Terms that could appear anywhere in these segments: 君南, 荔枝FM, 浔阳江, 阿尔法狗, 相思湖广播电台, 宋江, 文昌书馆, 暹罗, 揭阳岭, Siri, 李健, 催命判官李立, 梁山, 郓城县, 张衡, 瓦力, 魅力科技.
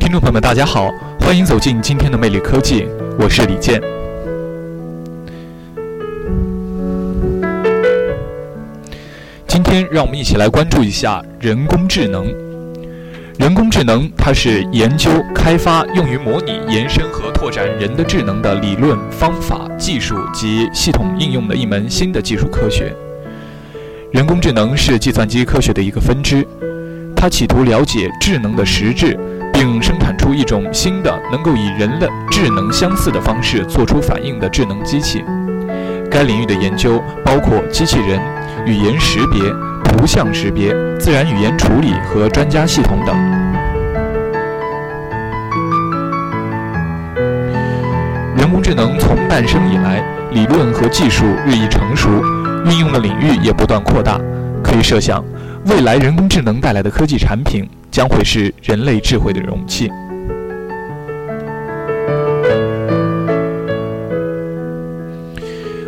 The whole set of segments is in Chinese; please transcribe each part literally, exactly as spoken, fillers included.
听众朋友们，大家好，欢迎走进今天的魅力科技，我是李健。今天让我们一起来关注一下人工智能。人工智能它是研究、开发用于模拟、延伸和拓展人的智能的理论、方法、技术及系统应用的一门新的技术科学。人工智能是计算机科学的一个分支，它企图了解智能的实质，并生产出一种新的能够以人的智能相似的方式做出反应的智能机器。该领域的研究包括机器人、语言识别、图像识别、自然语言处理和专家系统等。人工智能从诞生以来，理论和技术日益成熟，运用的领域也不断扩大。可以设想，未来人工智能带来的科技产品将会是人类智慧的容器。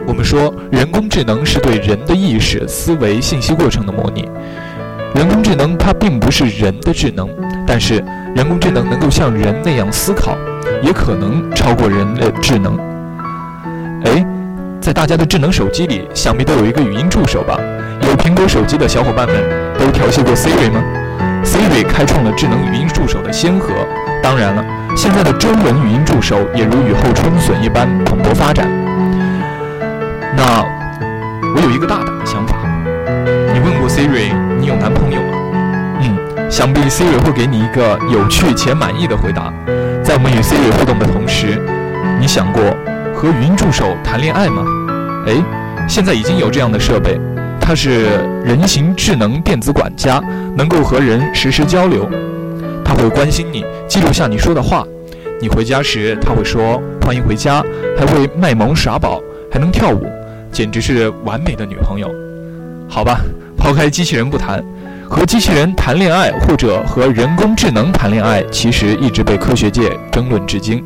我们说，人工智能是对人的意识、思维、信息过程的模拟。人工智能它并不是人的智能，但是人工智能能够像人那样思考，也可能超过人的智能。哎，在大家的智能手机里，想必都有一个语音助手吧？有苹果手机的小伙伴们都调戏过 Siri 吗？Siri 开创了智能语音助手的先河，当然了，现在的中文语音助手也如雨后春笋一般蓬勃发展。那我有一个大胆的想法，你问过 Siri 你有男朋友吗？嗯，想必 Siri 会给你一个有趣且满意的回答。在我们与 Siri 互动的同时，你想过和语音助手谈恋爱吗？哎，现在已经有这样的设备，它是人形智能电子管家，能够和人实时交流。它会关心你，记录下你说的话。你回家时，它会说欢迎回家，还会卖萌耍宝，还能跳舞，简直是完美的女朋友。好吧，抛开机器人不谈，和机器人谈恋爱或者和人工智能谈恋爱，其实一直被科学界争论至今。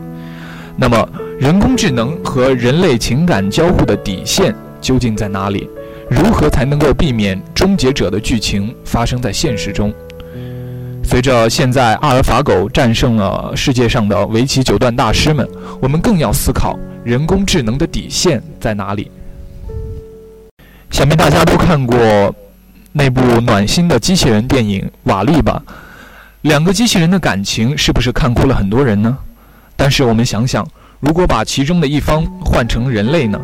那么，人工智能和人类情感交互的底线究竟在哪里？如何才能够避免终结者的剧情发生在现实中？随着现在阿尔法狗战胜了世界上的围棋九段大师们，我们更要思考人工智能的底线在哪里。想必大家都看过那部暖心的机器人电影《瓦力》吧？两个机器人的感情是不是看哭了很多人呢？但是我们想想，如果把其中的一方换成人类呢？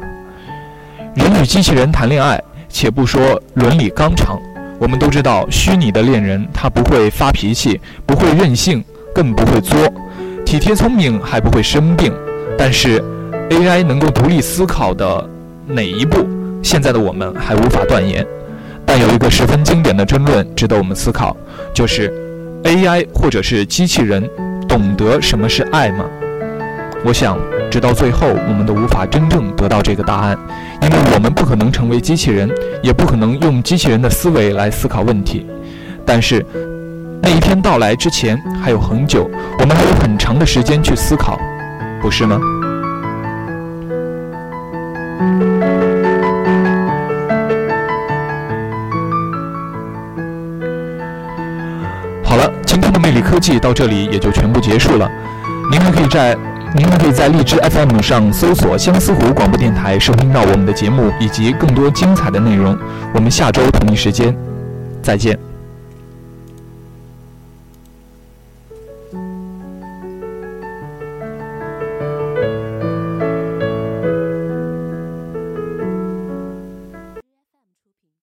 人与机器人谈恋爱，且不说伦理纲常，我们都知道虚拟的恋人他不会发脾气，不会任性，更不会作，体贴聪明，还不会生病。但是 A I 能够独立思考的哪一步，现在的我们还无法断言。但有一个十分经典的争论值得我们思考，就是 A I 或者是机器人懂得什么是爱吗？我想直到最后我们都无法真正得到这个答案，因为我们不可能成为机器人，也不可能用机器人的思维来思考问题。但是那一天到来之前还有很久，我们还有很长的时间去思考，不是吗？好了，今天的魅力科技到这里也就全部结束了。您还可以在您还可以在荔枝 F M 上搜索相思湖广播电台，收听到我们的节目以及更多精彩的内容。我们下周同一时间再见。